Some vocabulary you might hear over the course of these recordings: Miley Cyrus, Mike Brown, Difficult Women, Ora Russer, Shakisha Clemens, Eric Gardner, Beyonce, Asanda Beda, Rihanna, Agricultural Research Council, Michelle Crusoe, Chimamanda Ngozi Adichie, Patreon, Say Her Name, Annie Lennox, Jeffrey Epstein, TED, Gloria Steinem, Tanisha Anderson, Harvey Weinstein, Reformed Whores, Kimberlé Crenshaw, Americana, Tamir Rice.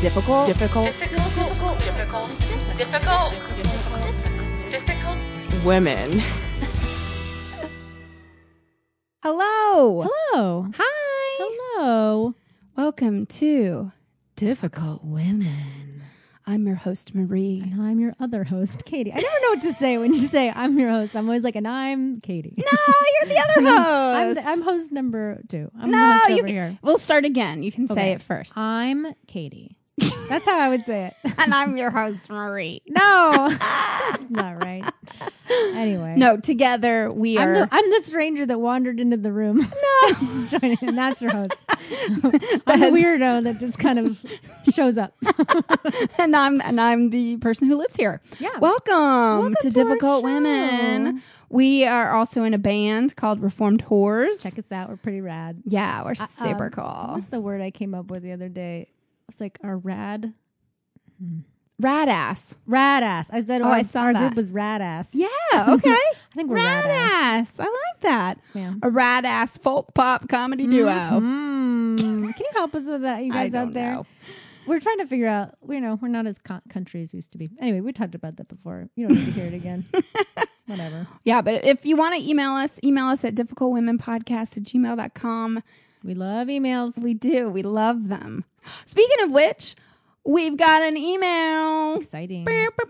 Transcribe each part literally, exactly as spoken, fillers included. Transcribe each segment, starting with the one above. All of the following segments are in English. Difficult. Difficult. Difficult. Difficult. Difficult. Difficult. Women. Hello. Hello. Hi. Hello. Welcome to Difficult Women. I'm your host, Marie. And I'm your other host, Katie. I never know what to say when you say I'm your host. I'm always like, and I'm Katie. No, you're the other host. I'm, the, I'm host number two. I'm no, the host you over can, here. We'll start again. You can okay. say it first. I'm Katie. That's how I would say it. And I'm your host, Marie. No, that's not right. Anyway. No, together we I'm are. The, I'm the stranger that wandered into the room. No. He's joining in. That's your host. I'm a weirdo that just kind of shows up. and I'm and I'm the person who lives here. Yeah. Welcome, Welcome to, to Difficult Women. We are also in a band called Reformed Whores. Check us out. We're pretty rad. Yeah, we're uh, super um, cool. What's the word I came up with the other day? It's like our rad, rad ass, rad ass. I said, oh, our, I saw our that. Group was rad ass. Yeah, okay. I think we're rad, rad ass. ass. I like that. Yeah. A rad ass folk pop comedy mm-hmm. duo. Mm-hmm. Can you help us with that, you guys out there? Know. We're trying to figure out. You know, we're not as con- country as we used to be. Anyway, we talked about that before. You don't need to hear it again. Whatever. Yeah, but if you want to email us, email us at difficult women podcast at gmail dot com. We love emails. We do. We love them. Speaking of which, we've got an email. Exciting. And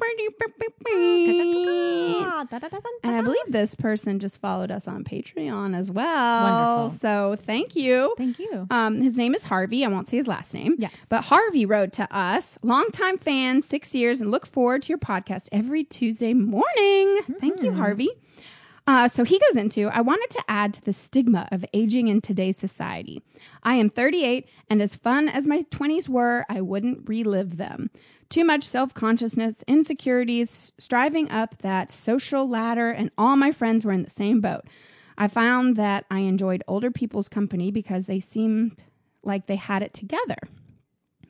I believe this person just followed us on Patreon as well. Wonderful. So thank you. Thank you. Um, his name is Harvey. I won't say his last name. Yes. But Harvey wrote to us, longtime fan, six years, and look forward to your podcast every Tuesday morning. Mm-hmm. Thank you, Harvey. Uh, so he goes into, I wanted to add to the stigma of aging in today's society. I am thirty-eight, and as fun as my twenties were, I wouldn't relive them. Too much self-consciousness, insecurities, striving up that social ladder, and all my friends were in the same boat. I found that I enjoyed older people's company because they seemed like they had it together.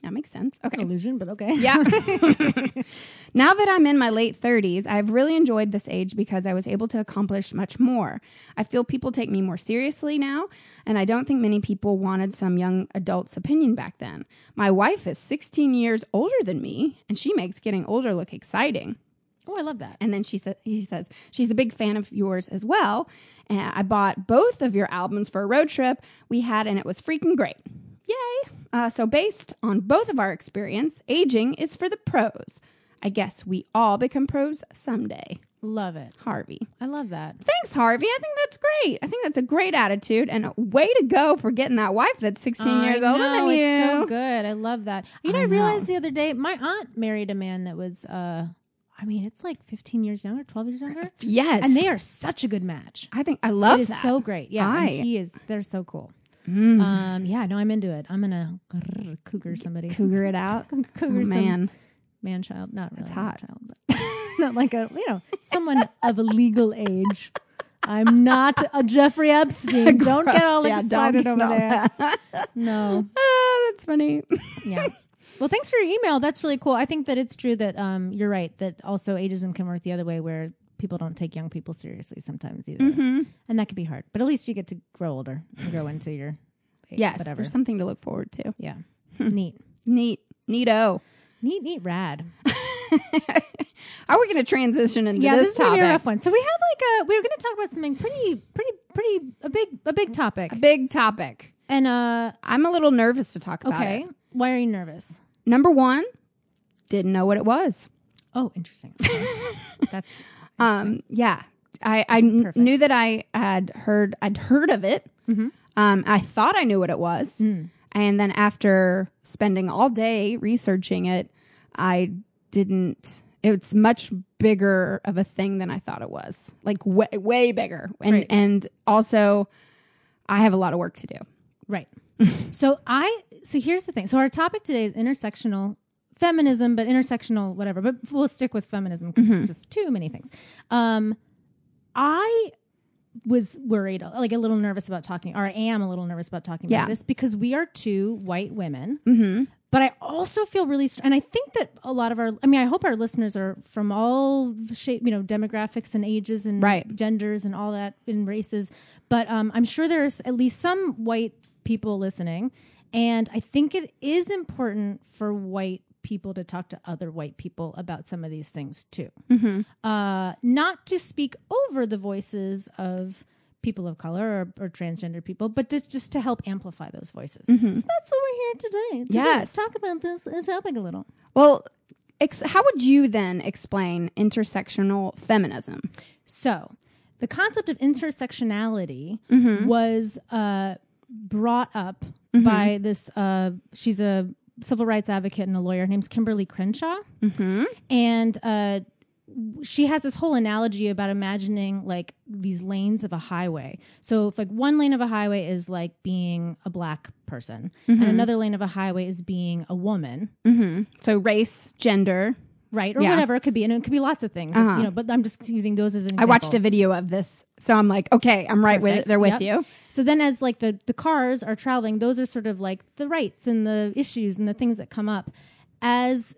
That makes sense. Okay. It's an illusion, but okay. Yeah. Now that I'm in my late thirties, I've really enjoyed this age because I was able to accomplish much more. I feel people take me more seriously now, and I don't think many people wanted some young adult's opinion back then. My wife is sixteen years older than me, and she makes getting older look exciting. Oh, I love that. And then she says, he says, she's a big fan of yours as well. And I bought both of your albums for a road trip we had, and it was freaking great. Yay. Uh, so based on both of our experience, aging is for the pros. I guess we all become pros someday. Love it. Harvey. I love that. Thanks, Harvey. I think that's great. I think that's a great attitude and a way to go for getting that wife that's sixteen I years know, older than you. It's so good. I love that. You know, I, I realized know. the other day, my aunt married a man that was, uh, I mean, it's like fifteen years younger, twelve years younger. Yes. And they are such a good match. I think I love it that. It is so great. Yeah. I, and he is. They're so cool. Mm. Um, yeah, no, I'm into it. I'm gonna grrr, cougar somebody, cougar it out, cougar oh, man, man child, not really, it's hot, child, but not like a you know someone of a legal age. I'm not a Jeffrey Epstein. Gross. Don't get all yeah, excited over there. That. No, oh, that's funny. Yeah. Well, thanks for your email. That's really cool. I think that it's true that um, you're right that also ageism can work the other way where people don't take young people seriously sometimes either. Mm-hmm. And that could be hard. But at least you get to grow older and grow into your age, yes, whatever. There's something to look forward to. Yeah. Neat. Neat. Neato. Neat, neat, rad. Are we going to transition into yeah, this, this topic? Yeah, this is going to be a rough one. So we have like a, we were going to talk about something pretty, pretty, pretty, a big, a big topic. A big topic. And uh, I'm a little nervous to talk about okay. it. Okay. Why are you nervous? Number one, didn't know what it was. Oh, interesting. That's... Um, yeah, I, I n- knew that I had heard, I'd heard of it. Mm-hmm. Um, I thought I knew what it was. Mm. And then after spending all day researching it, I didn't, it's much bigger of a thing than I thought it was, like way, way bigger. And, right. and also I have a lot of work to do. Right. so I, so here's the thing. So our topic today is intersectional feminism, but intersectional, whatever. But we'll stick with feminism because mm-hmm. it's just too many things. Um, I was worried, like a little nervous about talking, or I am a little nervous about talking yeah. about this because we are two white women. Mm-hmm. But I also feel really, str- and I think that a lot of our, I mean, I hope our listeners are from all shape, you know, demographics and ages and right. genders and all that, and races. But um, I'm sure there's at least some white people listening. And I think it is important for white people to talk to other white people about some of these things too. Mm-hmm. Uh, not to speak over the voices of people of color or, or transgender people, but to, just to help amplify those voices. Mm-hmm. So that's what we're here today. To yes. talk about this topic a little. Well, ex- how would you then explain intersectional feminism? So the concept of intersectionality mm-hmm. was uh, brought up mm-hmm. by this, uh, she's a civil rights advocate and a lawyer. Her name's Kimberlé Crenshaw. Mm-hmm. And uh, she has this whole analogy about imagining like these lanes of a highway. So if like one lane of a highway is like being a black person mm-hmm. and another lane of a highway is being a woman. Mm-hmm. So race, gender, right. Or yeah. whatever it could be. And it could be lots of things, uh-huh. like, you know, but I'm just using those as an example. I watched a video of this. So I'm like, okay, I'm right Perfect. with it. They're with yep. you. So then as like the, the cars are traveling, those are sort of like the rights and the issues and the things that come up as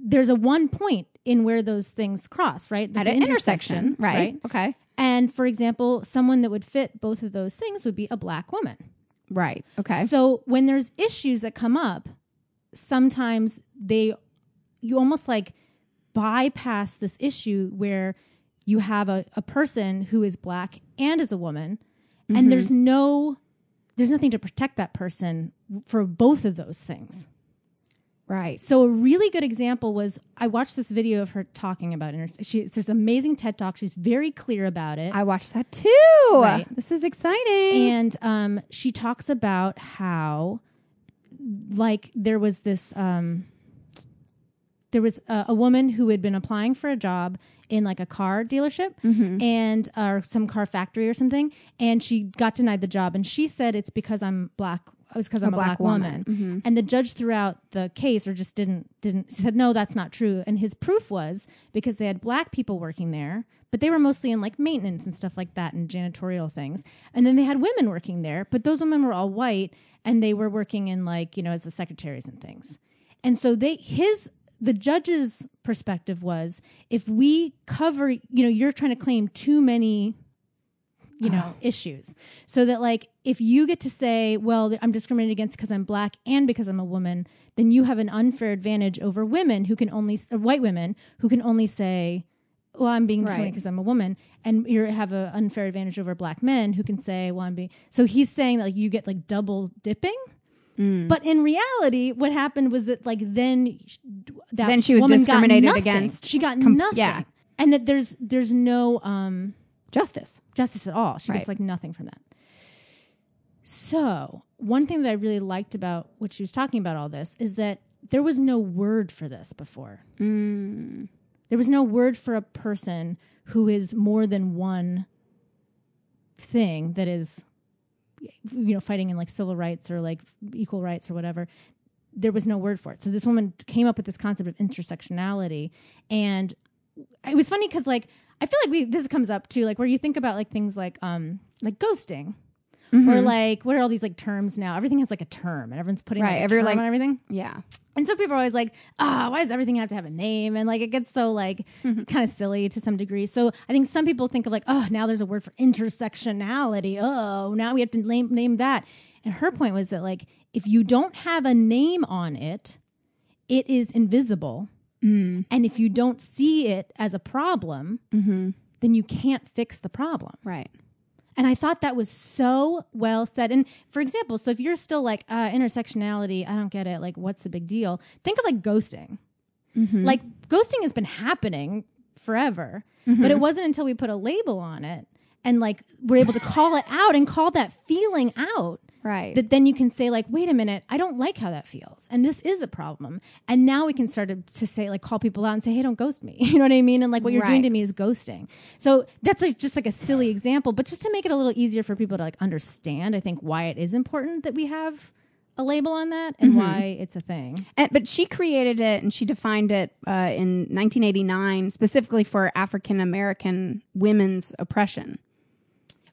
there's a one point in where those things cross, right? The At an intersection, intersection right. right? Okay. And for example, someone that would fit both of those things would be a black woman. Right. Okay. So when there's issues that come up, sometimes they you almost like bypass this issue where you have a, a person who is black and is a woman, mm-hmm. and there's no, there's nothing to protect that person for both of those things. Right. So a really good example was, I watched this video of her talking about it. She, there's an amazing TED Talk. She's very clear about it. I watched that too. Right. This is exciting. And um, she talks about how like there was this... Um, There was uh, a woman who had been applying for a job in like a car dealership mm-hmm. and uh, or some car factory or something. And she got denied the job. And she said, it's because I'm black. It was because I'm a black, black woman. woman. Mm-hmm. And the judge threw out the case or just didn't, didn't said, no, that's not true. And his proof was because they had black people working there, but they were mostly in like maintenance and stuff like that and janitorial things. And then they had women working there, but those women were all white and they were working in like, you know, as the secretaries and things. And so they, his, the judge's perspective was, if we cover, you know, you're trying to claim too many, you know, oh. issues. So that like, if you get to say, well, I'm discriminated against because I'm black and because I'm a woman, then you have an unfair advantage over women who can only, or white women who can only say, well, I'm being discriminated because right. I'm a woman. And you have an unfair advantage over black men who can say, well, I'm being, so he's saying that like, you get like double dipping. Mm. But in reality, what happened was that, like, then that then she was woman discriminated against. She got Com- nothing, yeah. and that there's there's no um, justice, justice at all. She right. gets like nothing from that. So one thing that I really liked about what she was talking about all this is that there was no word for this before. Mm. There was no word for a person who is more than one thing that is. You know, fighting in like civil rights or like equal rights or whatever, there was no word for it. So this woman came up with this concept of intersectionality, and it was funny because like I feel like we this comes up too, like where you think about like things like um like ghosting mm-hmm. or like what are all these like terms now? Everything has like a term, and everyone's putting right. like, a Every, term like, on everything. Yeah, and so people are always like, ah, oh, why does everything have to have a name? And like it gets so like mm-hmm. kind of silly to some degree. So I think some people think of like, oh, now there's a word for intersectionality. Oh, now we have to name name that. And her point was that like if you don't have a name on it, it is invisible, mm. and if you don't see it as a problem, mm-hmm. then you can't fix the problem. Right. And I thought that was so well said. And for example, so if you're still like, uh, intersectionality, I don't get it. Like, what's the big deal? Think of like ghosting. Mm-hmm. Like ghosting has been happening forever, mm-hmm. but it wasn't until we put a label on it and like we're able to call it out and call that feeling out. Right. That then you can say like, wait a minute, I don't like how that feels. And this is a problem. And now we can start to, to say like, call people out and say, hey, don't ghost me. You know what I mean? And like what you're right. doing to me is ghosting. So that's like just like a silly example, but just to make it a little easier for people to like understand, I think why it is important that we have a label on that and mm-hmm. why it's a thing. And, but she created it and she defined it uh, in nineteen eighty-nine specifically for African American women's oppression.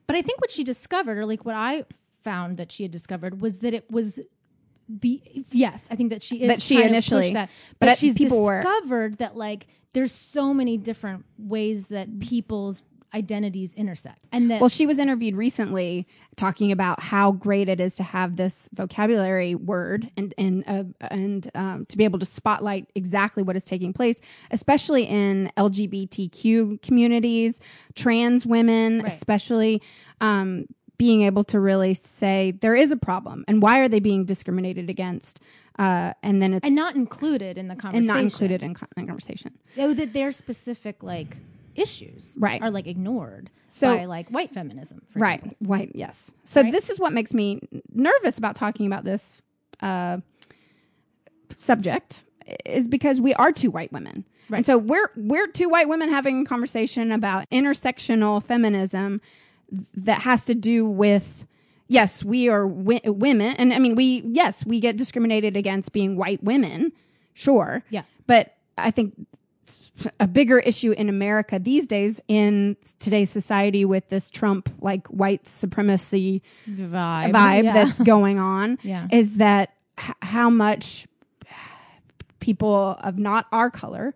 But I think what she discovered or like what I found that she had discovered was that it was be yes I think that she is that she initially that but, but she's discovered were. that like there's so many different ways that people's identities intersect. And that, well, she was interviewed recently talking about how great it is to have this vocabulary word and and uh, and um, to be able to spotlight exactly what is taking place, especially in L G B T Q communities, trans women, right. especially um, being able to really say there is a problem and why are they being discriminated against. Uh, and then it's and not included in the conversation. And not included in con- the conversation. Oh, that their specific like issues right. are like ignored so, by like white feminism, for right? Example. White, yes. So right? This is what makes me nervous about talking about this uh, subject is because we are two white women, right. and so we're we're two white women having a conversation about intersectional feminism that has to do with. Yes, we are wi- women. And I mean, we, yes, we get discriminated against being white women. Sure. Yeah. But I think a bigger issue in America these days, in today's society with this Trump, like white supremacy vibe, vibe yeah. that's going on yeah. is that h- how much people of not our color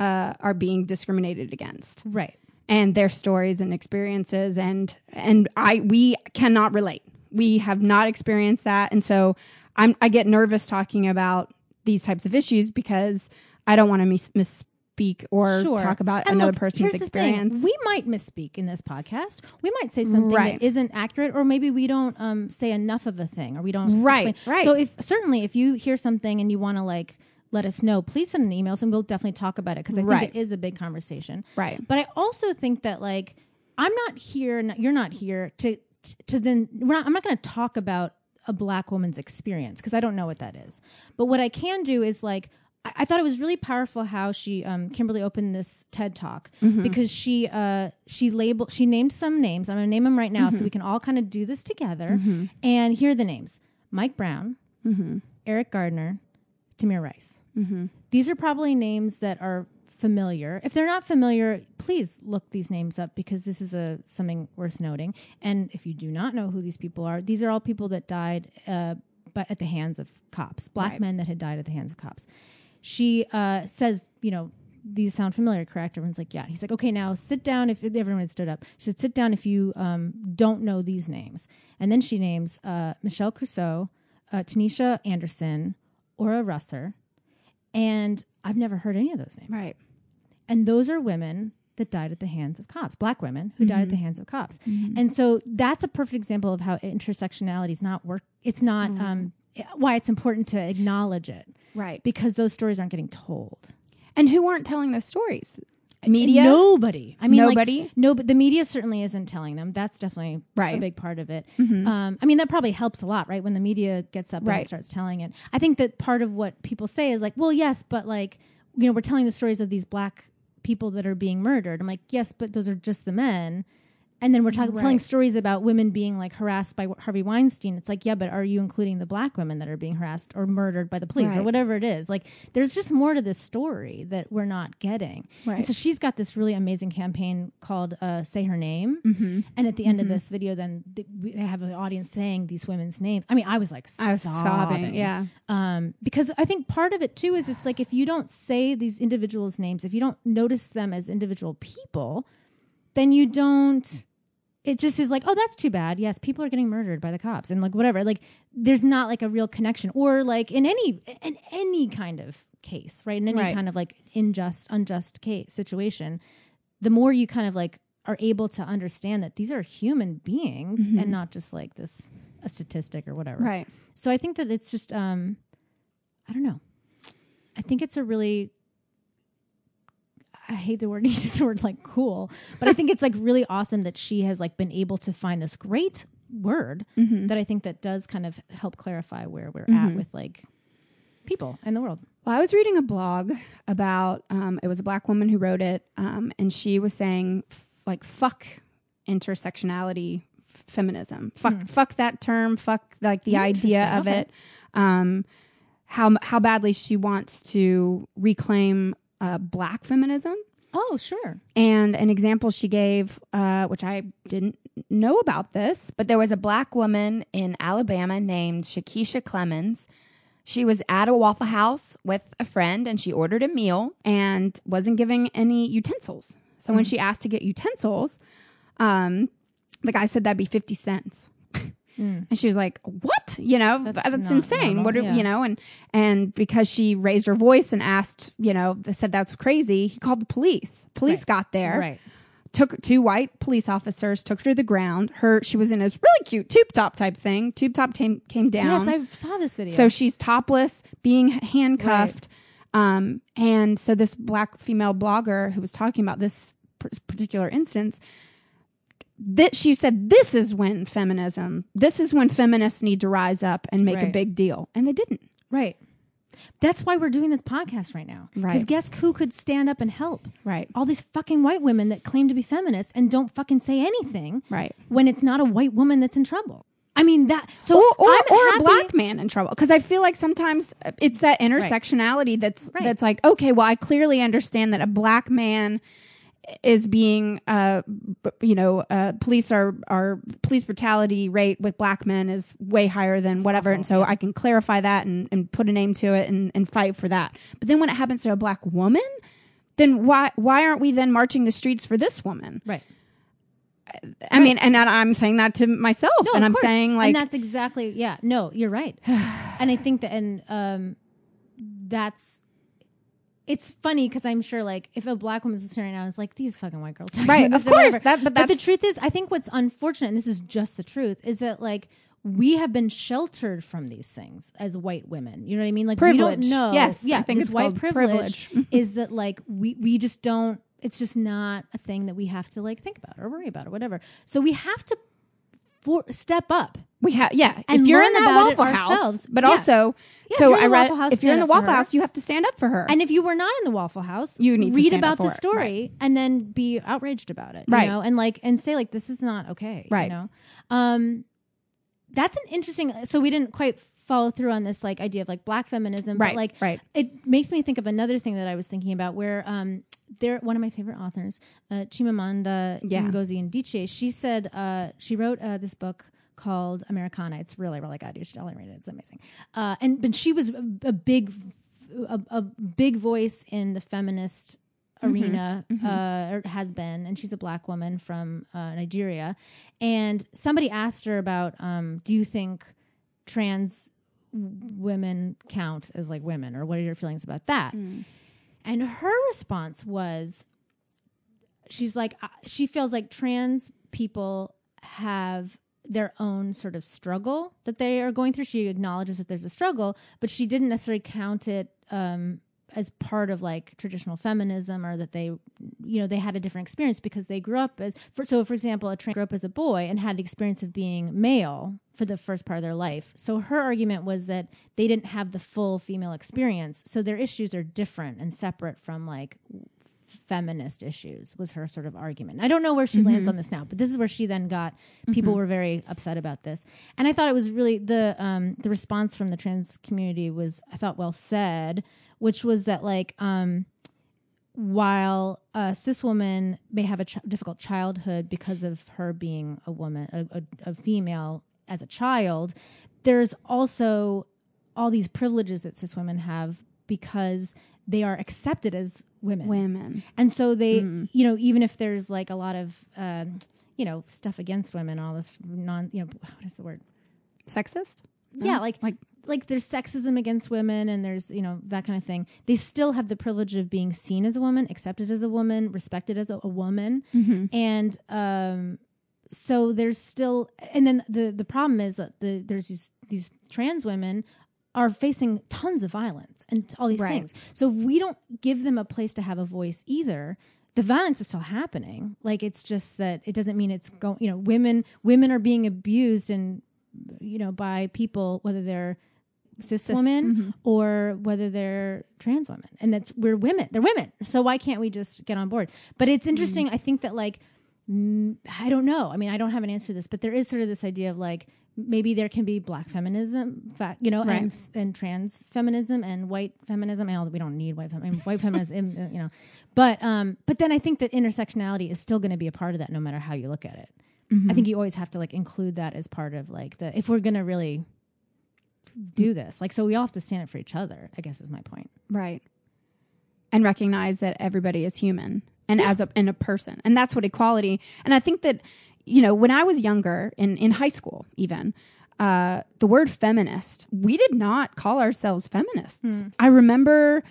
uh, are being discriminated against. Right. And their stories and experiences, and and I we cannot relate. We have not experienced that, and so I'm I get nervous talking about these types of issues because I don't want to mis- misspeak or sure. talk about and another look, person's experience. We might misspeak in this podcast. We might say something right. that isn't accurate, or maybe we don't um, say enough of a thing, or we don't right explain. Right. So if certainly if you hear something and you want to like. Let us know. Please send an email, and we'll definitely talk about it because I think right. it is a big conversation. Right. But I also think that like I'm not here, you're not here to to then. We're not, I'm not going to talk about a Black woman's experience because I don't know what that is. But what I can do is like I, I thought it was really powerful how she um, Kimberlé opened this TED Talk mm-hmm. because she uh, she labeled she named some names. I'm going to name them right now mm-hmm. so we can all kind of do this together. Mm-hmm. And here are the names: Mike Brown, mm-hmm. Eric Gardner. Tamir Rice. Mm-hmm. These are probably names that are familiar. If they're not familiar, please look these names up because this is a something worth noting. And if you do not know who these people are, these are all people that died uh, by, at the hands of cops, Black right. men that had died at the hands of cops. She uh, says, you know, these sound familiar, correct? Everyone's like, yeah. He's like, okay, now sit down if everyone had stood up. She said, sit down if you um, don't know these names. And then she names uh, Michelle Crusoe, uh, Tanisha Anderson, Ora Russer, and I've never heard any of those names. Right. And those are women that died at the hands of cops, Black women who mm-hmm. died at the hands of cops. Mm-hmm. And so that's a perfect example of how intersectionality is not work. It's not mm-hmm. um, why it's important to acknowledge it. Right. Because those stories aren't getting told. And who aren't telling those stories? Media? And nobody. I mean, nobody. Like, no, but the media certainly isn't telling them. That's definitely right. a big part of it. Mm-hmm. Um, I mean, that probably helps a lot, right? When the media gets up right. and starts telling it. I think that part of what people say is like, well, yes, but like, you know, we're telling the stories of these Black people that are being murdered. I'm like, yes, but those are just the men. And then we're talk- right. telling stories about women being like harassed by Harvey Weinstein. It's like, yeah, but are you including the Black women that are being harassed or murdered by the police right. or whatever it is? Like, there's just more to this story that we're not getting. Right. And so she's got this really amazing campaign called uh, Say Her Name. Mm-hmm. And at the end mm-hmm. of this video, then th- we have an audience saying these women's names. I mean, I was like I was sobbing. sobbing. Yeah. Um, because I think part of it, too, is it's like if you don't say these individuals' names, if you don't notice them as individual people, then you don't, it just is like, oh, that's too bad. Yes, people are getting murdered by the cops and like whatever. Like there's not like a real connection or like in any in any kind of case, right? In any right. kind of like unjust, unjust case situation, the more you kind of like are able to understand that these are human beings mm-hmm. and not just like this, a statistic or whatever. Right. So I think that it's just, um, I don't know. I think it's a really... I hate the word, uses the word like cool, but I think it's like really awesome that she has like been able to find this great word mm-hmm. that I think that does kind of help clarify where we're mm-hmm. at with like people and the world. Well, I was reading a blog about, um, it was a Black woman who wrote it. Um, and she was saying f- like, fuck intersectionality, f- feminism, fuck, mm. fuck that term, fuck like the idea of okay. it. Um, how, how badly she wants to reclaim Uh, Black feminism. Oh, sure. And an example she gave, uh, which I didn't know about this, but there was a Black woman in Alabama named Shakisha Clemens. She was at a Waffle House with a friend and she ordered a meal and wasn't giving any utensils. So mm-hmm. when she asked to get utensils, um, the guy said that'd be fifty cents. Mm. And she was like, what? You know, that's, that's insane. Normal. What are, yeah. you know, and, and because she raised her voice and asked, you know, they said that's crazy. He called the police. Police right. got there, right. took two white police officers, took her to the ground. Her, she was in this really cute tube top type thing. Tube top t- came down. Yes, I saw this video. So she's topless, being handcuffed. Right. Um, and so this black female blogger who was talking about this pr- particular instance, that she said, this is when feminism, this is when feminists need to rise up and make right. a big deal. And they didn't. Right. That's why we're doing this podcast right now. Right. Because guess who could stand up and help? Right. All these fucking white women that claim to be feminists and don't fucking say anything. Right. When it's not a white woman that's in trouble. I mean, that, so, or, or, I'm or a black man in trouble. Because I feel like sometimes it's that intersectionality right. that's, right. that's like, okay, well, I clearly understand that a black man is being, uh, you know, uh, police are, are police brutality rate with black men is way higher than it's whatever. Awful, and so yeah. I can clarify that and, and put a name to it and, and fight for that. But then when it happens to a black woman, then why, why aren't we then marching the streets for this woman? Right. I, I right. mean, and I'm saying that to myself no, and I'm course. saying like, and that's exactly, yeah, no, you're right. And I think that, and, um, that's, it's funny because I'm sure, like, if a black woman's listening right now, it's like, these fucking white girls. Right, of course. That, but, that's... but the truth is, I think what's unfortunate, and this is just the truth, is that, like, we have been sheltered from these things as white women. You know what I mean? Like, privilege. We don't know. Yes, yeah, I think this it's white privilege, privilege. Is that, like, we, we just don't, it's just not a thing that we have to, like, think about or worry about or whatever. So we have to for, step up. We have, yeah. And if you're in that Waffle House, but yeah. also, yeah, so I read, if you're in the Waffle House, you have to stand up for her. And if you were not in the Waffle House, you need read to stand about up for the story right. and then be outraged about it, right? You know, and like, and say like, this is not okay, right? You know, um, that's an interesting. So we didn't quite follow through on this like idea of like black feminism, right? But, like, right. It makes me think of another thing that I was thinking about, where um, there one of my favorite authors, uh, Chimamanda yeah. Ngozi Adichie, she said uh, she wrote uh, this book called Americana. It's really, really good. You should totally read it. It's amazing. Uh, and but she was a, a big, a, a big voice in the feminist arena, mm-hmm, mm-hmm. Uh, has been, and she's a black woman from uh, Nigeria. And somebody asked her about, um, do you think trans women count as like women, or what are your feelings about that? Mm. And her response was, she's like, uh, she feels like trans people have their own sort of struggle that they are going through. She acknowledges that there's a struggle, but she didn't necessarily count it um, as part of like traditional feminism, or that they, you know, they had a different experience because they grew up as. For, so, for example, a trans grew up as a boy and had the experience of being male for the first part of their life. So her argument was that they didn't have the full female experience, so their issues are different and separate from like feminist issues, was her sort of argument. I don't know where she mm-hmm. lands on this now, but this is where she then got, people mm-hmm. were very upset about this. And I thought it was really, the um, the response from the trans community was, I thought, well said, which was that like, um, while a cis woman may have a ch- difficult childhood because of her being a woman, a, a, a female as a child, there's also all these privileges that cis women have because they are accepted as women. Women. And so they, mm. you know, even if there's like a lot of, uh, you know, stuff against women, all this non, you know, what is the word? Sexist? No. Yeah, like, like, like there's sexism against women and there's, you know, that kind of thing. They still have the privilege of being seen as a woman, accepted as a woman, respected as a, a woman. Mm-hmm. And um, so there's still, and then the, the problem is that the, there's these, these trans women are facing tons of violence and all these right. things. So if we don't give them a place to have a voice either, the violence is still happening. Like, it's just that it doesn't mean it's going, you know, women, women are being abused and, you know, by people, whether they're cis, cis women mm-hmm. or whether they're trans women, and that's, we're women, they're women. So why can't we just get on board? But it's interesting. Mm. I think that like, I don't know. I mean, I don't have an answer to this, but there is sort of this idea of like, maybe there can be black feminism, you know, right. and, and trans feminism and white feminism. I mean, we don't need white feminism, white feminism, you know. But um, but then I think that intersectionality is still going to be a part of that, no matter how you look at it. Mm-hmm. I think you always have to like include that as part of like the, if we're going to really do this, like, so we all have to stand up for each other, I guess is my point. Right. And recognize that everybody is human and yeah. as a and a person. And that's what equality. And I think that, you know, when I was younger, in, in high school even, uh, the word feminist, we did not call ourselves feminists. Mm. I remember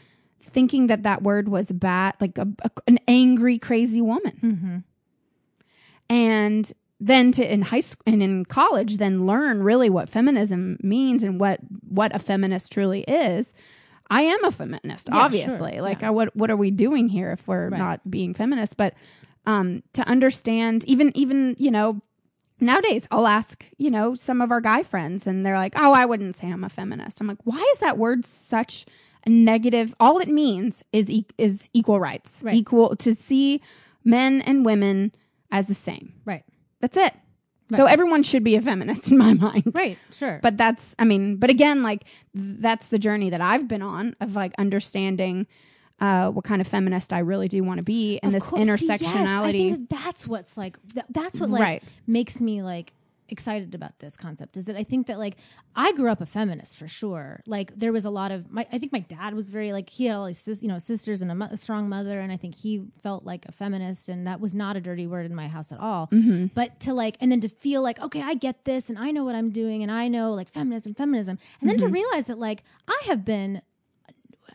thinking that that word was bad, like a, a, an angry, crazy woman. Mm-hmm. And then to in high school and in college, then learn really what feminism means and what what a feminist truly is. I am a feminist, yeah, obviously. Sure. Like, yeah. I, what what are we doing here if we're right. not being feminist? But um, to understand, even even you know, nowadays I'll ask you know some of our guy friends, and they're like, "Oh, I wouldn't say I'm a feminist." I'm like, "Why is that word such a negative? All it means is e- is equal rights, right. equal to see men and women as the same, right? That's it." Right. So everyone should be a feminist in my mind. Right, sure. But that's, I mean, but again, like, that's the journey that I've been on of, like, understanding uh, what kind of feminist I really do want to be, and of this course. Intersectionality. See, yes, I think that that's what's, like, th- that's what, like, right. makes me, like, excited about this concept, is that I think that, like, I grew up a feminist for sure. Like, there was a lot of, my, I think my dad was very, like, he had all his, sis, you know, sisters and a, mo- a strong mother, and I think he felt like a feminist, and that was not a dirty word in my house at all. Mm-hmm. But to, like, and then to feel like, okay, I get this, and I know what I'm doing, and I know, like, feminism, feminism. And mm-hmm. then to realize that, like, I have been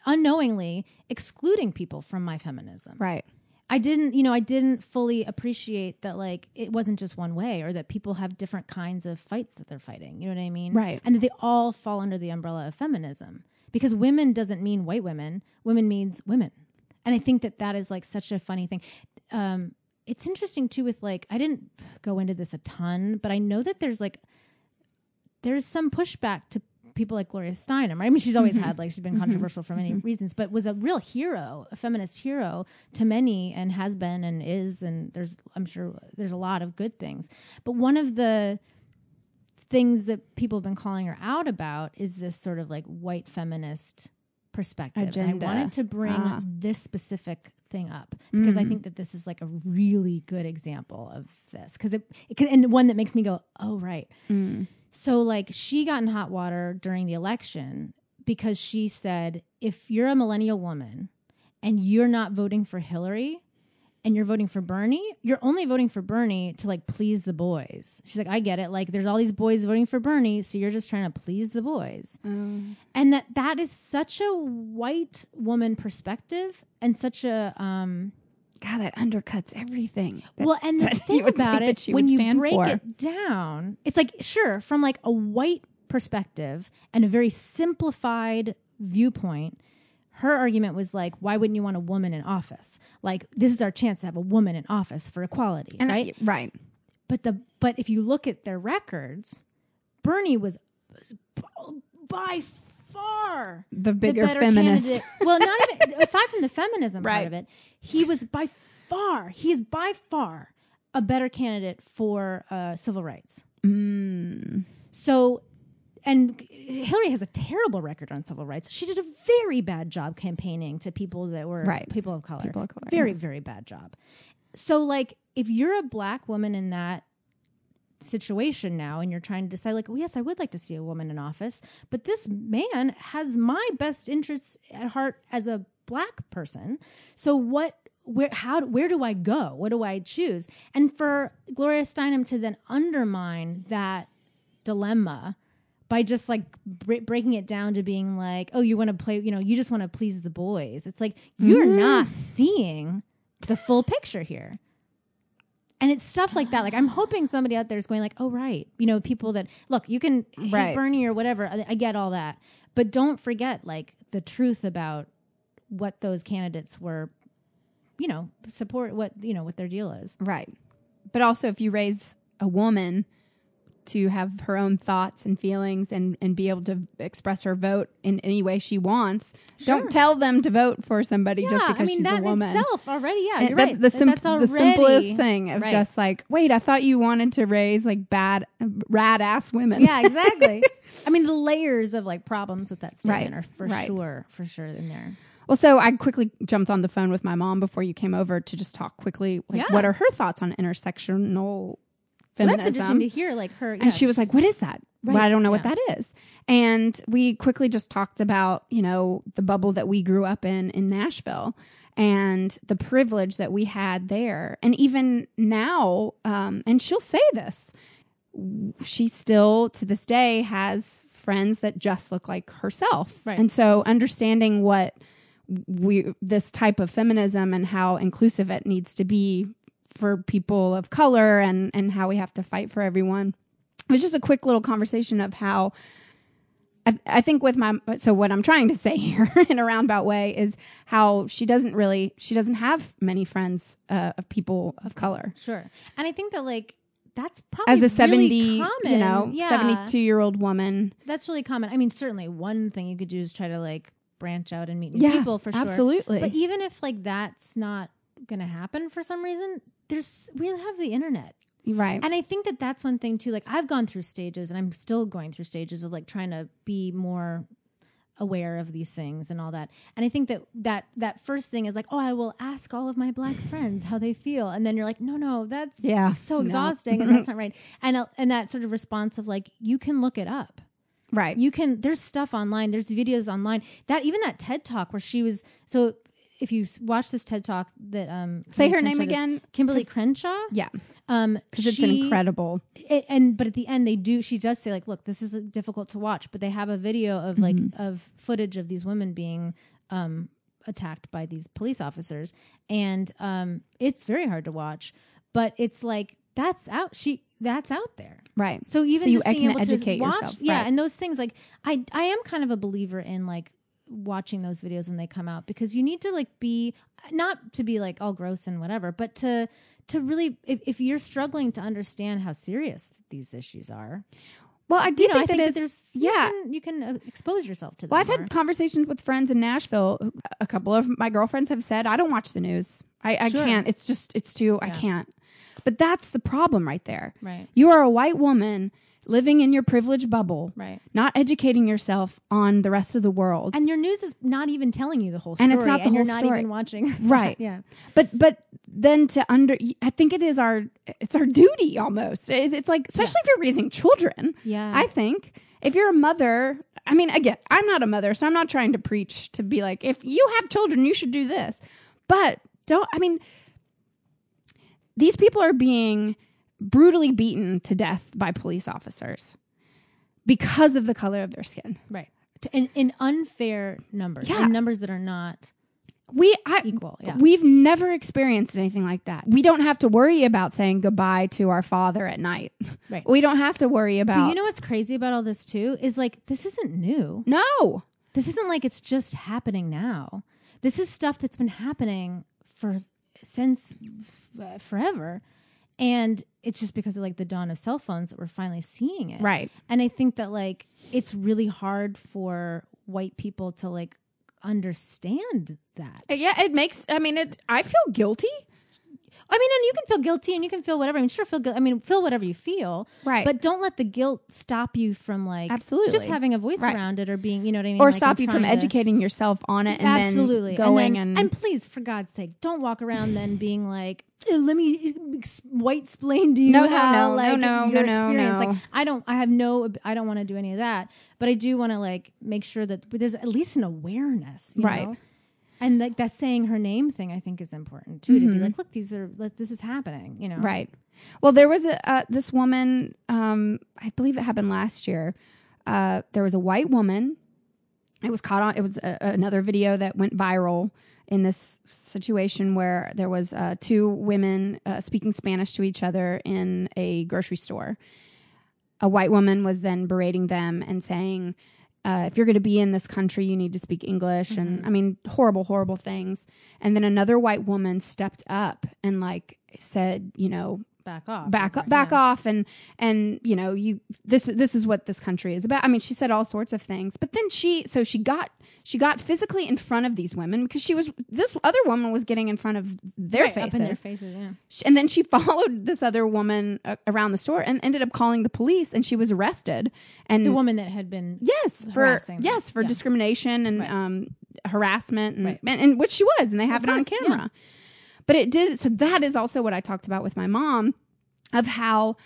unknowingly excluding people from my feminism. Right. I didn't, you know, I didn't fully appreciate that, like, it wasn't just one way, or that people have different kinds of fights that they're fighting. You know what I mean? Right. And that they all fall under the umbrella of feminism, because women doesn't mean white women. Women means women. And I think that that is, like, such a funny thing. Um, it's interesting too with, like, I didn't go into this a ton, but I know that there's, like, there's some pushback to people like Gloria Steinem, right? I mean, she's always mm-hmm. had, like, she's been controversial mm-hmm. for many mm-hmm. reasons, but was a real hero, a feminist hero to many, and has been and is, and there's, I'm sure there's a lot of good things. But one of the things that people have been calling her out about is this sort of, like, white feminist perspective. And I wanted to bring ah. this specific thing up, because mm-hmm. I think that this is, like, a really good example of this, because it, it, and one that makes me go, oh, right. Mm. So, like, she got in hot water during the election because she said, if you're a millennial woman and you're not voting for Hillary and you're voting for Bernie, you're only voting for Bernie to, like, please the boys. She's like, I get it. Like, there's all these boys voting for Bernie, so you're just trying to please the boys. Um. And that that is such a white woman perspective, and such a... Um, God, that undercuts everything. That, well, and the thing about it, when you break for. it down, it's like, sure, from, like, a white perspective and a very simplified viewpoint, her argument was, like, why wouldn't you want a woman in office? Like, this is our chance to have a woman in office for equality, and right? I, right. But the but if you look at their records, Bernie was, was by far the bigger the feminist. Candidate. Well, not even aside from the feminism right. part of it. He was by far, he's by far a better candidate for uh, civil rights. Mm. So, and Hillary has a terrible record on civil rights. She did a very bad job campaigning to people that were right. people of color. People of color. Very, yeah. very bad job. So, like, if you're a black woman in that situation now, and you're trying to decide, like, well, yes, I would like to see a woman in office, but this man has my best interests at heart as a black person. So what, where, how, where do I go? What do I choose? And for Gloria Steinem to then undermine that dilemma by just, like, bre- breaking it down to being like, oh, you want to play, you know, you just want to please the boys. It's like, you're mm. not seeing the full picture here. And it's stuff like that. Like, I'm hoping somebody out there is going, like, oh, right. You know, people that, look, you can hate right. Bernie or whatever. I, I get all that. But don't forget, like, the truth about what those candidates were, you know, support, what, you know, what their deal is. Right. But also, if you raise a woman to have her own thoughts and feelings and, and be able to express her vote in any way she wants, sure. don't tell them to vote for somebody yeah, just because I mean, she's a woman. That itself already, yeah, and you're that's right. The sim- that's already, the simplest thing of right. just like, wait, I thought you wanted to raise, like, bad, rad-ass women. Yeah, exactly. I mean, the layers of, like, problems with that statement right. are for right. sure, for sure in there. Well, so I quickly jumped on the phone with my mom before you came over to just talk quickly. Like, yeah. What are her thoughts on intersectional feminism. Well, that's interesting to hear, like her. Yeah, and she was like, what is that? Right. Well, I don't know yeah. what that is. And we quickly just talked about, you know, the bubble that we grew up in in Nashville and the privilege that we had there. And even now, um, and she'll say this, she still to this day has friends that just look like herself. Right. And so understanding what we this type of feminism and how inclusive it needs to be for people of color and, and how we have to fight for everyone. It was just a quick little conversation of how I, I think with my, so what I'm trying to say here in a roundabout way is how she doesn't really, she doesn't have many friends uh, of people of color. Sure. And I think that like, that's probably as a seventy, really common. You know, yeah. seventy-two year old woman. That's really common. I mean, certainly one thing you could do is try to like branch out and meet new yeah, people for sure. Absolutely. But even if like, that's not going to happen for some reason, there's, we have the internet. Right. And I think that that's one thing too. Like I've gone through stages and I'm still going through stages of like trying to be more aware of these things and all that. And I think that that, that first thing is like, oh, I will ask all of my black friends how they feel. And then you're like, no, no, that's yeah, so exhausting. No. And that's not right. And, uh, and that sort of response of like, you can look it up. Right. You can, there's stuff online. There's videos online that even that TED Talk where she was, so if you watch this TED Talk that, um, say her name again, Kimberlé Crenshaw. Yeah. Um, cause she, it's incredible. It, and, but at the end they do, she does say like, look, this is difficult to watch, but they have a video of like, mm-hmm. of footage of these women being, um, attacked by these police officers. And, um, it's very hard to watch, but it's like, that's out. She, that's out there. Right. So even so just you being able educate to watch, yourself, yeah. Right. And those things, like I, I am kind of a believer in like, watching those videos when they come out because you need to like be not to be like all gross and whatever, but to to really if, if you're struggling to understand how serious these issues are. Well, I do you know, think, I that, think is, that there's yeah you can, you can uh, expose yourself to that. Well, I've more. had conversations with friends in Nashville. A couple of my girlfriends have said, I don't watch the news. I, I sure. can't. It's just it's too yeah. I can't. But that's the problem right there. Right. You are a white woman living in your privilege bubble, right? Not educating yourself on the rest of the world, and your news is not even telling you the whole story, and it's not the and whole you're story. Not even watching, right? Yeah, but but then to under, I think it is our it's our duty almost. It's like especially yeah. if you're raising children. Yeah, I think if you're a mother, I mean, again, I'm not a mother, so I'm not trying to preach to be like if you have children, you should do this, but don't. I mean, these people are being brutally beaten to death by police officers because of the color of their skin, right? In in unfair numbers, yeah. in numbers that are not we I, equal. Yeah. We've never experienced anything like that. We don't have to worry about saying goodbye to our father at night. Right. We don't have to worry about. But you know what's crazy about all this too is like this isn't new. No, this isn't like it's just happening now. This is stuff that's been happening for since uh, forever. And it's just because of like the dawn of cell phones that we're finally seeing it. Right. And I think that like it's really hard for white people to like understand that. Yeah, it makes, I mean, it. I feel guilty. I mean, and you can feel guilty and you can feel whatever. I mean, sure, feel, gu- I mean, feel whatever you feel. Right. But don't let the guilt stop you from like absolutely just having a voice right. around it or being, you know what I mean? Or like, stop I'm you from to... educating yourself on it and absolutely. then going and, then, and... And please, for God's sake, don't walk around then being like, let me white-splain to you no, how no, no, like no, no, your no, experience. No. Like I don't, I have no, I don't want to do any of that, but I do want to like make sure that there's at least an awareness, you right? know? And like that saying her name thing, I think is important too mm-hmm. to be like, look, these are like, this is happening, you know? Right. Well, there was a uh, this woman, um, I believe it happened last year. Uh, there was a white woman. It was caught on. It was a, another video that went viral. In this situation where there was uh, two women uh, speaking Spanish to each other in a grocery store. A white woman was then berating them and saying, uh, if you're going to be in this country, you need to speak English. Mm-hmm. And I mean, horrible, horrible things. And then another white woman stepped up and like said, you know, back off, back off, back yeah. off. And, and, you know, you, this, this is what this country is about. I mean, she said all sorts of things, but then she, so she got, she got physically in front of these women because she was, this other woman was getting in front of their right, faces. Up in their faces, yeah. She, and then she followed this other woman uh, around the store and ended up calling the police and she was arrested. And the woman that had been yes, harassing for, them. Yes, for yeah. discrimination and, right. um, harassment and, right. and, and which she was, and they have of it course, on camera. Yeah. But it did. So that is also what I talked about with my mom of how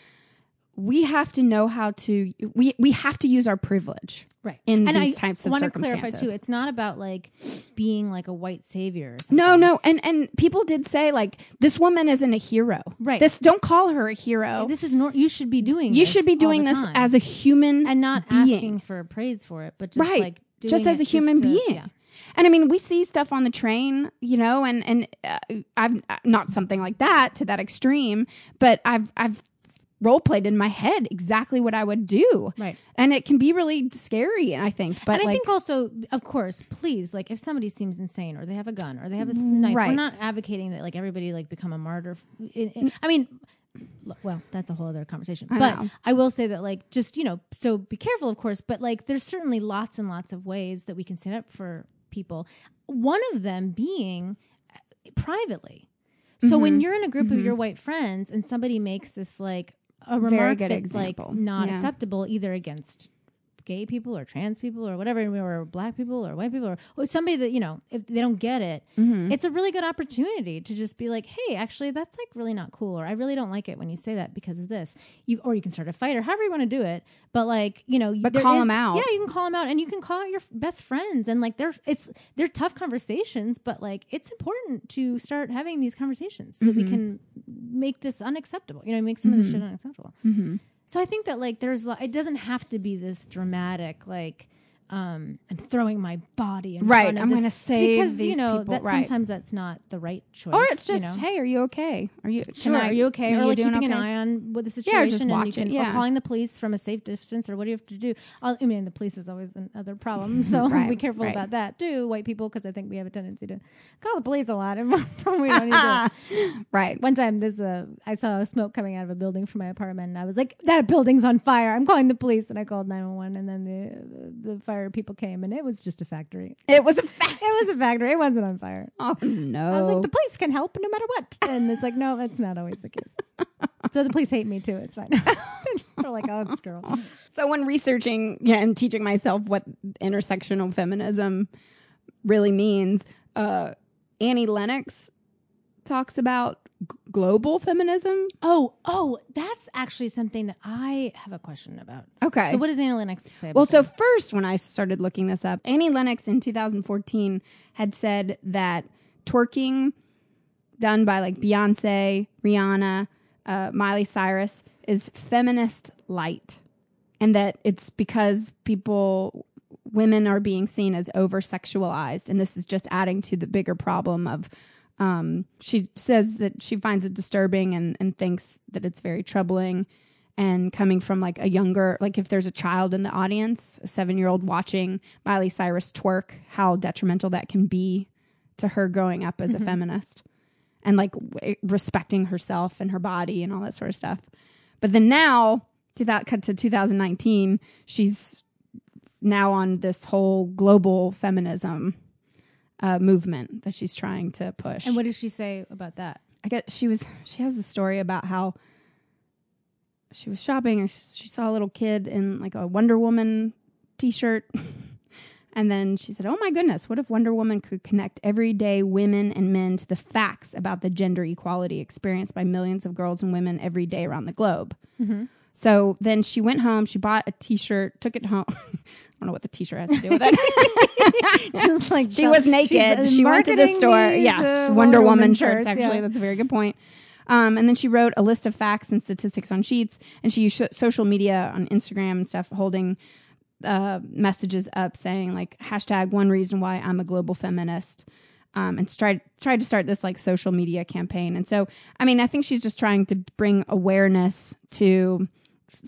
we have to know how to, we, we have to use our privilege. Right. In and these I types of circumstances. I want to clarify too, it's not about like being like a white savior or something. No, no. And, and people did say like, this woman isn't a hero. Right. This, don't call her a hero. This is, nor- you should be doing you this. You should be doing this time. As a human and not being. Asking for praise for it, but just right. like doing just as a human to, being. Yeah. And I mean, we see stuff on the train, you know, and, and uh, I've not something like that to that extreme, but I've, I've, role played in my head exactly what I would do. Right. And it can be really scary, I think. But and I like, think also, of course, please, like if somebody seems insane or they have a gun or they have a knife, right. we're not advocating that like everybody like become a martyr. It, it, I mean, well, that's a whole other conversation. I but know. I will say that like, just, you know, so be careful, of course, but like there's certainly lots and lots of ways that we can stand up for people. One of them being privately. So mm-hmm. when you're in a group mm-hmm. of your white friends and somebody makes this like, a remark that's example. Like not yeah. acceptable either against gay people or trans people or whatever, or black people or white people or, or somebody that, you know, if they don't get it, mm-hmm. it's a really good opportunity to just be like, hey, actually, that's like really not cool. Or I really don't like it when you say that because of this. You Or you can start a fight or however you want to do it. But like, you know, but call is, them out. Yeah, you can call them out and you can call out your f- best friends. And like, they're, it's, they're tough conversations, but like, it's important to start having these conversations so mm-hmm. that we can make this unacceptable, you know, make some mm-hmm. of this shit unacceptable. Mm-hmm. So I think that like there's it doesn't have to be this dramatic like um, I'm throwing my body in right. front of I'm going to save because these you know people. That right. sometimes that's not the right choice. Or it's just you know? Hey, are you okay? Are you can sure. I, are you okay? Are or you like doing keeping okay? an eye on what the situation yeah, or just and watch you can, it, yeah. or calling the police from a safe distance or what do you have to do? I'll, I mean, the police is always another problem, so right, be careful right. about that too, white people, because I think we have a tendency to call the police a lot and we don't need to. Right. One time, this uh, I saw smoke coming out of a building from my apartment, and I was like, "That building's on fire! I'm calling the police!" And I called nine one one, and then the the fire. People came and it was just a factory. It was a fa- it was a factory. It wasn't on fire. Oh no! I was like, the police can help no matter what, and it's like, no, that's not always the case. So the police hate me too. It's fine. They're like, oh, this girl. So when researching yeah, and teaching myself what intersectional feminism really means, uh, Annie Lennox talks about g- global feminism. Oh, oh, that's actually something that I have a question about. Okay. So what does Annie Lennox say about Well, so that? First, when I started looking this up, Annie Lennox in two thousand fourteen had said that twerking done by like Beyonce, Rihanna, uh, Miley Cyrus is feminist light. And that it's because people, women are being seen as over-sexualized. And this is just adding to the bigger problem of Um, she says that she finds it disturbing and, and thinks that it's very troubling. And coming from like a younger, like if there's a child in the audience, a seven-year-old watching Miley Cyrus twerk, how detrimental that can be to her growing up as mm-hmm. a feminist and like w- respecting herself and her body and all that sort of stuff. But then now, to that cut to two thousand nineteen, she's now on this whole global feminism Uh, movement that she's trying to push. And what does she say about that? I guess she was, she has a story about how she was shopping and she saw a little kid in like a Wonder Woman t-shirt. And then she said, oh my goodness, what if Wonder Woman could connect everyday women and men to the facts about the gender equality experienced by millions of girls and women every day around the globe? Mm-hmm. So then she went home, she bought a t-shirt, took it home. I don't know what the t-shirt has to do with it. Like she was naked. She went to the store. Yeah, uh, Wonder, Wonder Woman, Woman shirts, shirts actually. Yeah. That's a very good point. Um, and then she wrote a list of facts and statistics on sheets. And she used sh- social media on Instagram and stuff, holding uh, messages up saying like, hashtag one reason why I'm a global feminist. Um, and tried tried to start this like social media campaign. And so, I mean, I think she's just trying to bring awareness to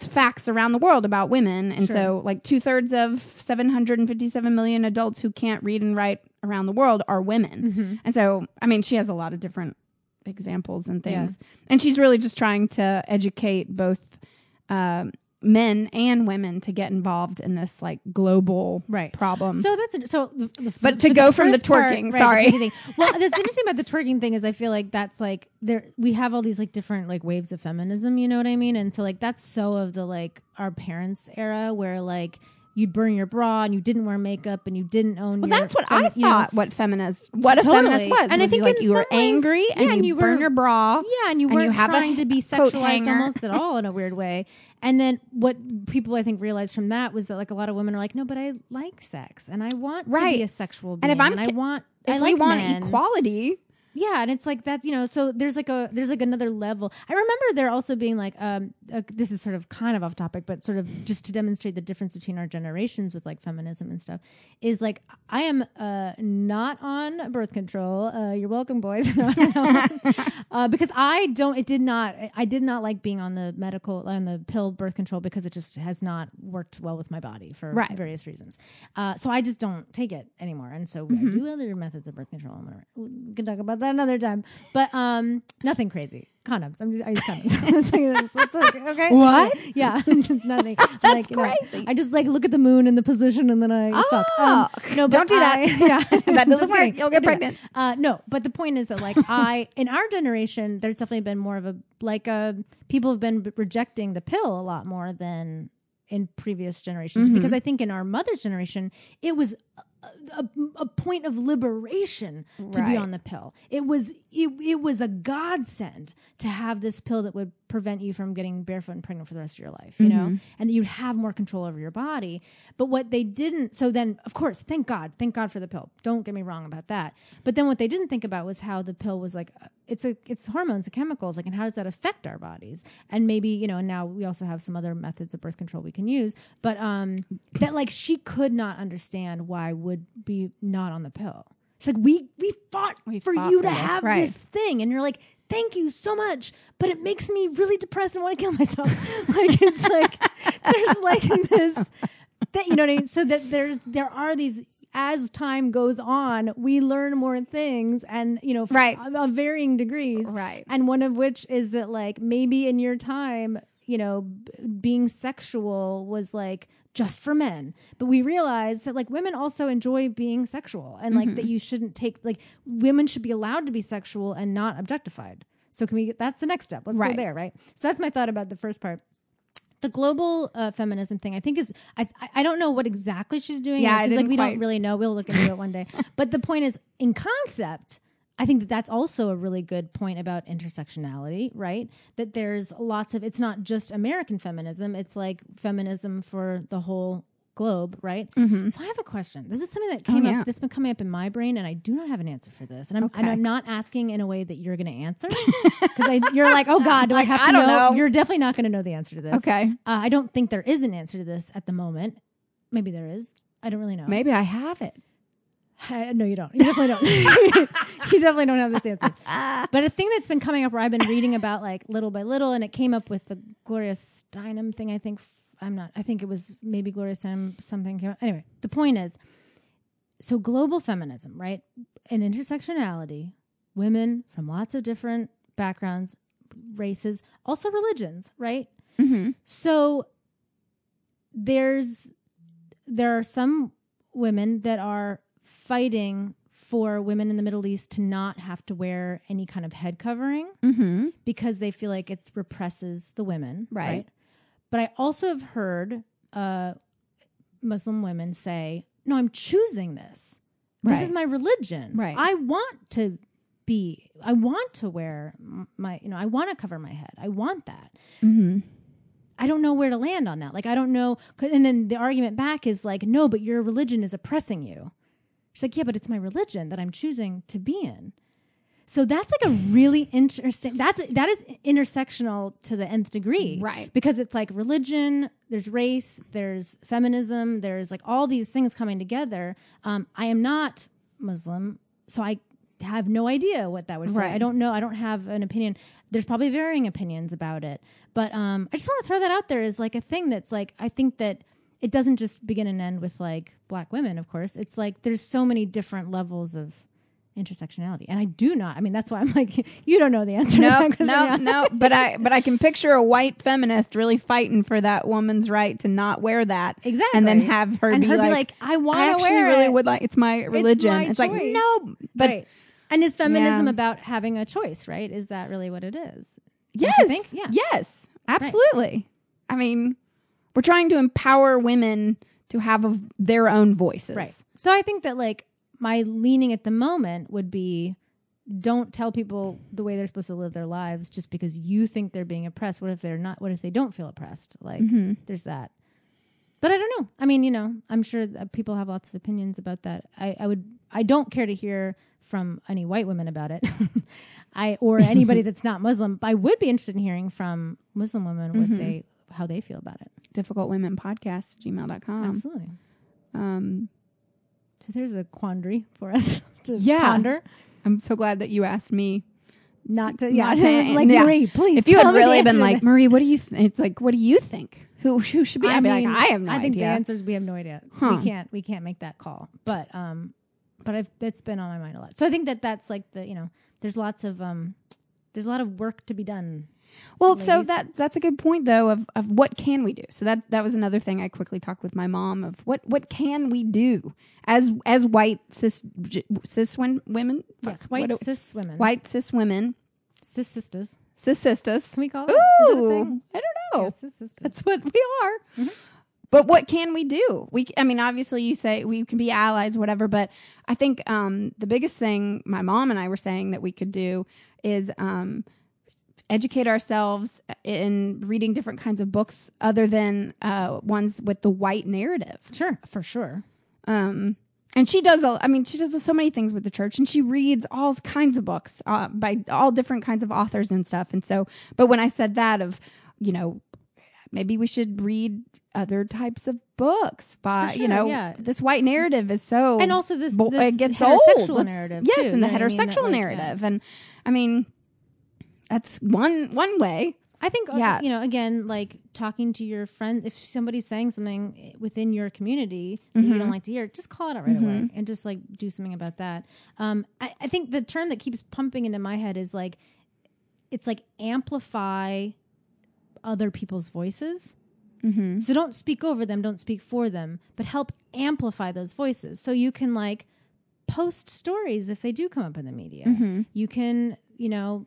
facts around the world about women. And sure. so like two thirds of seven hundred fifty-seven million adults who can't read and write around the world are women. Mm-hmm. And so, I mean, she has a lot of different examples and things. Yeah. And she's really just trying to educate both uh, men and women to get involved in this like global right. problem. So that's a, so. The, the, but to the, go the from the twerking, part, sorry. Right, well, what's interesting about the twerking thing is I feel like that's like there we have all these like different like waves of feminism. You know what I mean? And so like that's so of the like our parents' era where like you'd burn your bra and you didn't wear makeup and you didn't own well, your... Well, that's what femi- I thought what feminist... What totally. a feminist was. And was I think you, like, you were angry ways, and yeah, you, you burn your bra. Yeah, and you weren't and you have trying to be sexualized almost at all in a weird way. And then what people, I think, realized from that was that, like, a lot of women are like, no, but I like sex and I want right. to be a sexual being. And if I'm... And I want... If I like we want men. equality... Yeah, and it's like that's, you know, so there's like a there's like another level. I remember there also being like, um, uh, this is sort of kind of off topic, but sort of just to demonstrate the difference between our generations with like feminism and stuff is like, I am uh, not on birth control. Uh, you're welcome, boys. no, no. uh, because I don't, it did not, I did not like being on the medical, on the pill birth control because it just has not worked well with my body for right. various reasons. Uh, so I just don't take it anymore. And so mm-hmm. I do other methods of birth control. I'm gonna, we can talk about that another time, but um nothing crazy. Condoms. I'm just, I use condoms. It's like, okay. What? Yeah, it's nothing. That's like, crazy. Know, I just like look at the moon and the position, and then I oh, fuck. Um, no, don't do that. I, yeah, that doesn't work. Kidding. You'll get pregnant. Uh, no, but the point is that like I, in our generation, there's definitely been more of a like a people have been rejecting the pill a lot more than in previous generations mm-hmm. because I think in our mother's generation it was. A, a point of liberation to right. be on the pill. It was it, it was a godsend to have this pill that would prevent you from getting barefoot and pregnant for the rest of your life, you mm-hmm. know, and that you'd have more control over your body. But what they didn't, so then, of course, thank God, thank God for the pill. Don't get me wrong about that. But then what they didn't think about was how the pill was like, it's a it's hormones and chemicals, like, and how does that affect our bodies? And maybe, you know, and now we also have some other methods of birth control we can use, but um, that like she could not understand why would be not on the pill. It's like, we we fought we for fought you for to this. have right. this thing. And you're like, thank you so much, but it makes me really depressed and want to kill myself. Like, it's like, there's like this, that, you know what I mean? So that there's, there are these, as time goes on, we learn more things and, you know, right. from, uh, varying degrees. Right. And one of which is that, like, maybe in your time, you know, b- being sexual was like, just for men. But we realize that like women also enjoy being sexual and like mm-hmm. that you shouldn't take, like women should be allowed to be sexual and not objectified. So can we get, that's the next step. Let's right. go there. Right. So that's my thought about the first part. The global uh, feminism thing, I think is, I I don't know what exactly she's doing. Yeah, it seems like we quite... don't really know. We'll look into it one day. But the point is, in concept, I think that that's also a really good point about intersectionality, right? That there's lots of, it's not just American feminism. It's like feminism for the whole globe, right? Mm-hmm. So I have a question. This is something that came oh, yeah. up, that's been coming up in my brain, and I do not have an answer for this. And I'm, okay. and I'm not asking in a way that you're going to answer. Because you're like, oh God, do like, I have to I don't know? know? You're definitely not going to know the answer to this. Okay. Uh, I don't think there is an answer to this at the moment. Maybe there is. I don't really know. Maybe I have it. I, no, you don't. You definitely don't. You definitely don't have this answer. But a thing that's been coming up where I've been reading about like little by little, and it came up with the Gloria Steinem thing, I think. I'm not. I think it was maybe Gloria Steinem something came up. Anyway, the point is, so global feminism, right? And intersectionality, women from lots of different backgrounds, races, also religions, right? Mm-hmm. So there's there are some women that are fighting for women in the Middle East to not have to wear any kind of head covering mm-hmm. because they feel like it represses the women. Right. right? But I also have heard uh, Muslim women say, no, I'm choosing this. Right. This is my religion. Right. I want to be, I want to wear my, you know, I want to cover my head. I want that. Mm-hmm. I don't know where to land on that. Like, I don't know. And then the argument back is like, no, but your religion is oppressing you. She's like, yeah, but it's my religion that I'm choosing to be in. So that's like a really interesting, that's, that is intersectional to the nth degree. Right. Because it's like religion, there's race, there's feminism, there's like all these things coming together. Um, I am not Muslim, so I have no idea what that would feel. Right. I don't know. I don't have an opinion. There's probably varying opinions about it. But um, I just want to throw that out there as like a thing that's like, I think that it doesn't just begin and end with like black women, of course. It's like there's so many different levels of intersectionality. And I do not, I mean, that's why I'm like, you don't know the answer. No, no, no. But I, but I can picture a white feminist really fighting for that woman's right to not wear that. Exactly. And then have her, and be, her like, be like, I want to wear it. I actually really would like, it's my religion. It's, my it's like, no, but. Right. And is feminism yeah. about having a choice, right? Is that really what it is? Yes. Don't you think? Yeah. Yes, absolutely. Right. I mean, we're trying to empower women to have a, their own voices. Right. So I think that like my leaning at the moment would be, don't tell people the way they're supposed to live their lives just because you think they're being oppressed. What if they're not? What if they don't feel oppressed? Like mm-hmm. there's that. But I don't know. I mean, you know, I'm sure that people have lots of opinions about that. I, I would, I don't care to hear from any white women about it, I or anybody that's not Muslim. I would be interested in hearing from Muslim women mm-hmm. what they, how they feel about it. Difficult Women Podcast gmail dot com. Absolutely. Um, so there's a quandary for us to yeah. ponder. I'm so glad that you asked me. Not to, yeah, not to answer. Like, yeah. Marie, please. If you had really been like, this. Marie, what do you think? It's like, what do you think? Who, who should be? I, I mean, like, I have no idea. I think idea. The answer is we have no idea. Huh. We can't, we can't make that call. But, um, but I've, it's been on my mind a lot. So I think that that's like the, you know, there's lots of, um, there's a lot of work to be done. Well, ladies. So that, that's a good point though of, of what can we do? So that, that was another thing I quickly talked with my mom of what, what can we do as, as white cis, cis women? Yes. White what, cis women. White cis women. Cis sisters. Cis sisters. Can we call it? Ooh, I don't know. Yeah, cis sisters. That's what we are. Mm-hmm. But what can we do? We, I mean, obviously you say we can be allies, whatever, but I think um, the biggest thing my mom and I were saying that we could do is um, educate ourselves in reading different kinds of books other than uh, ones with the white narrative. Sure, for sure. Um, and she does, I mean, she does so many things with the church, and she reads all kinds of books uh, by all different kinds of authors and stuff. And so, but when I said that of, you know, maybe we should read other types of books by, sure, you know, yeah. this white narrative is so... And also this, bo- this it gets heterosexual old. narrative, Yes, too, and the heterosexual I mean? narrative. Like, yeah. And, I mean, that's one one way. I think, yeah. you know, again, like, talking to your friend, if somebody's saying something within your community that mm-hmm. you don't like to hear, just call it out right mm-hmm. away and just, like, do something about that. Um, I, I think the term that keeps pumping into my head is, like, it's, like, amplify other people's voices. Mm-hmm. So don't speak over them, don't speak for them, but help amplify those voices. So you can like post stories if they do come up in the media. Mm-hmm. You can, you know,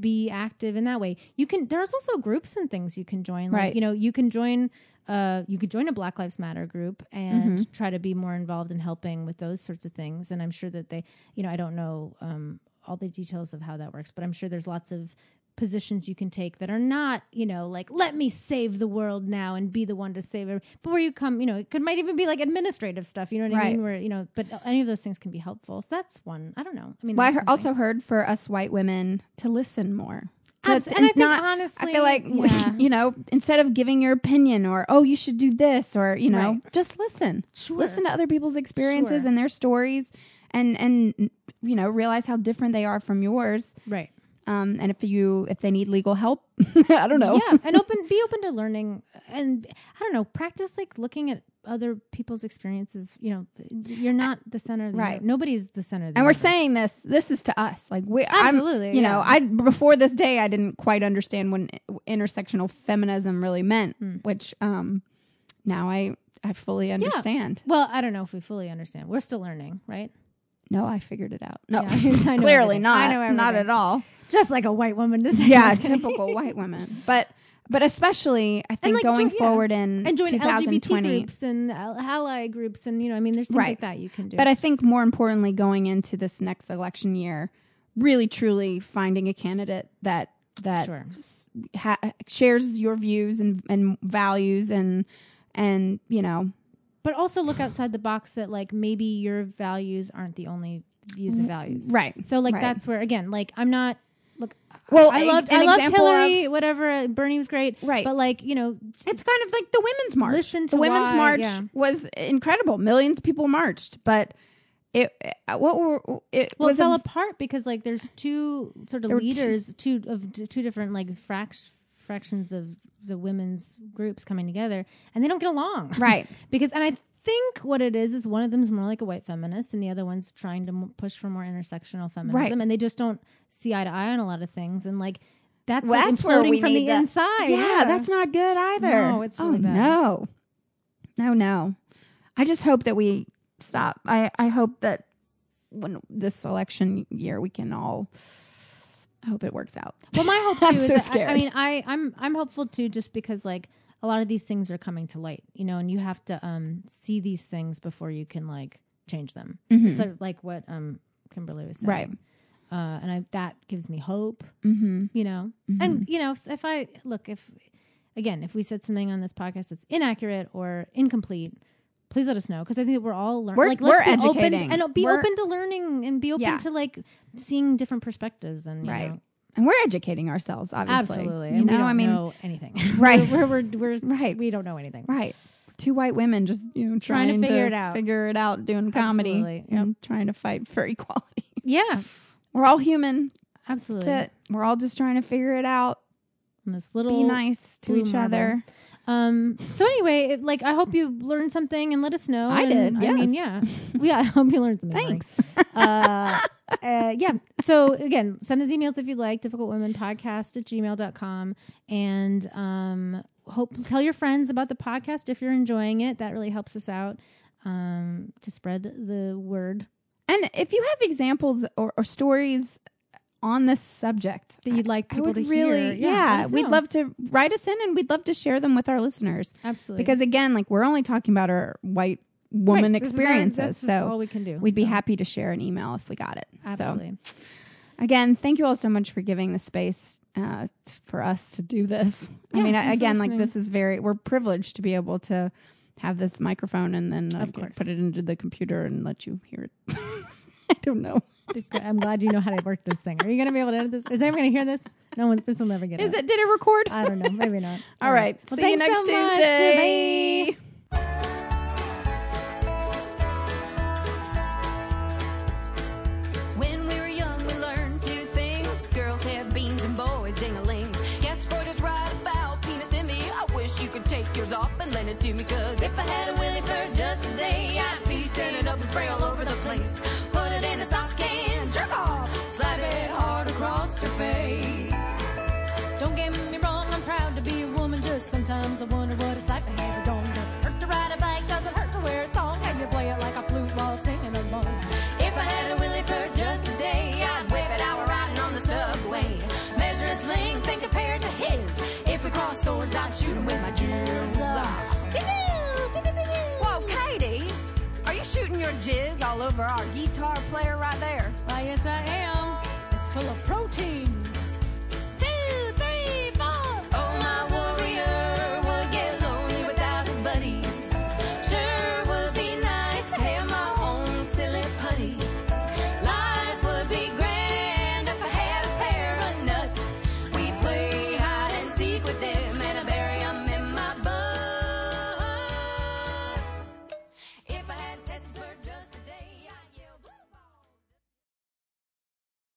be active in that way. You can, there's also groups and things you can join. Like, right. you know, you can join, uh, you could join a Black Lives Matter group and mm-hmm. try to be more involved in helping with those sorts of things. And I'm sure that they, you know, I don't know um, all the details of how that works, but I'm sure there's lots of positions you can take that are not, you know, like, let me save the world now and be the one to save it. But where you come, you know, it could might even be like administrative stuff, you know what right. I mean? Where, you know, but any of those things can be helpful. So that's one. I don't know. I mean, well, I heard, also heard for us white women to listen more. To, Absol- to, and I think not, honestly, I feel like, yeah. you know, instead of giving your opinion or, oh, you should do this or, you know, right. just listen. Sure. Listen to other people's experiences sure. and their stories and, and, you know, realize how different they are from yours. Right. Um, and if you if they need legal help, I don't know. Yeah, and open be open to learning, and I don't know, practice like looking at other people's experiences. You know, you're not the center of the right. Universe. Nobody's the center of the And universe. We're saying this. This is to us. Like we, absolutely. I'm, you yeah. know, I before this day, I didn't quite understand what intersectional feminism really meant, mm. which um, now I I fully understand. Yeah. Well, I don't know if we fully understand. We're still learning, right? No, I figured it out. No, yeah, clearly not. Not at all. Just like a white woman to say. Yeah, typical white women. But but especially, I think like, going jo- yeah. forward in and join twenty twenty. L G B T groups and ally groups and, you know, I mean, there's things right. like that you can do. But I think more importantly, going into this next election year, really, truly finding a candidate that that sure. ha- shares your views and, and values and and, you know. But also look outside the box that, like, maybe your values aren't the only views and values. Right. So, like, right. that's where, again, like, I'm not, look, well, I, I loved, I loved Hillary, of, whatever, Bernie was great. Right. But, like, you know. It's kind of like the Women's March. Listen to The Women's why, March yeah. was incredible. Millions of people marched. But it, what were, it well, was. It fell a, apart because, like, there's two sort of leaders, two, two of two different, like, fractions. fractions of the women's groups coming together, and they don't get along. Right. Because, and I think what it is, is one of them is more like a white feminist and the other one's trying to m- push for more intersectional feminism. Right. And they just don't see eye to eye on a lot of things. And like, that's, well, like that's where we from the to, inside. Yeah, yeah. That's not good either. No, it's really oh, bad. No, no, no. I just hope that we stop. I, I hope that when this election year, we can all, I hope it works out. Well, my hope too I'm is so that, I, I mean, I, I'm I'm hopeful too, just because like a lot of these things are coming to light, you know, and you have to um, see these things before you can like change them. Mm-hmm. Sort of like what um, Kimberlé was saying. Right. Uh, and I, that gives me hope, mm-hmm. you know, mm-hmm. and, you know, if, if I look, if again, if we said something on this podcast that's inaccurate or incomplete, please let us know, because I think that we're all learning. Like, let's we're be educating. Open to, and be we're, open to learning and be open yeah. to like seeing different perspectives. And, you right. know, and we're educating ourselves, obviously. Absolutely. You and know, we don't I mean, know anything. Right. We're, we're, we're, we're, right. We don't know anything. Right. Two white women just, you know, trying, trying to figure to it out, figure it out, doing comedy, absolutely. You know, yep. trying to fight for equality. Yeah. We're all human. Absolutely. That's it. We're all just trying to figure it out. And this little be nice to each marble. Other. Um, so anyway, it, like, I hope you learned something and let us know. I and, did. Yes. I mean, yeah. yeah. I hope you learned something. Thanks. uh, uh, yeah. So again, send us emails if you'd like, difficult women podcast at gmail dot com. And, um, hope, tell your friends about the podcast if you're enjoying it. That really helps us out, um, to spread the word. And if you have examples or, or stories on this subject that you'd like people to hear, really, yeah, yeah we'd love to write us in, and we'd love to share them with our listeners. Absolutely, because again, like we're only talking about our white woman right. experiences, our, that's so just all we can do. We'd so. Be happy to share an email if we got it. Absolutely. So, again, thank you all so much for giving the space uh, t- for us to do this. Yeah, I mean, I, again, listening. Like this is very we're privileged to be able to have this microphone and then uh, put it into the computer and let you hear it. I don't know. I'm glad you know how to work this thing. Are you going to be able to edit this? Is anyone going to hear this? No one. This will never get. Is it? Did it record? I don't know. Maybe not. All, All right. right. Well, see you next so Tuesday. Bye. When we were young, we learned two things: girls had beans and boys ding-a-lings. Yes, Freud is right about penis envy. I wish you could take yours off and lend it to me, 'cause if I had a willy for just a day, I'd be standing up and spray all over the place. Put it in a sock and jerk off, slap it hard across your face. Don't get me wrong, I'm proud to be a woman. Just sometimes I wonder what it's like to have it on. Does it hurt to ride a bike? Does it hurt to wear a thong? Can you play it like a flute while singing along? If I had a willy for just a day, I'd whip it out riding on the subway. Measure its length and compare it to his. If we cross swords, I'd shoot him with my jizz. Whoa, Katie, are you shooting your jizz all over our guitar player right there? Why, yes, I am. It's full of protein.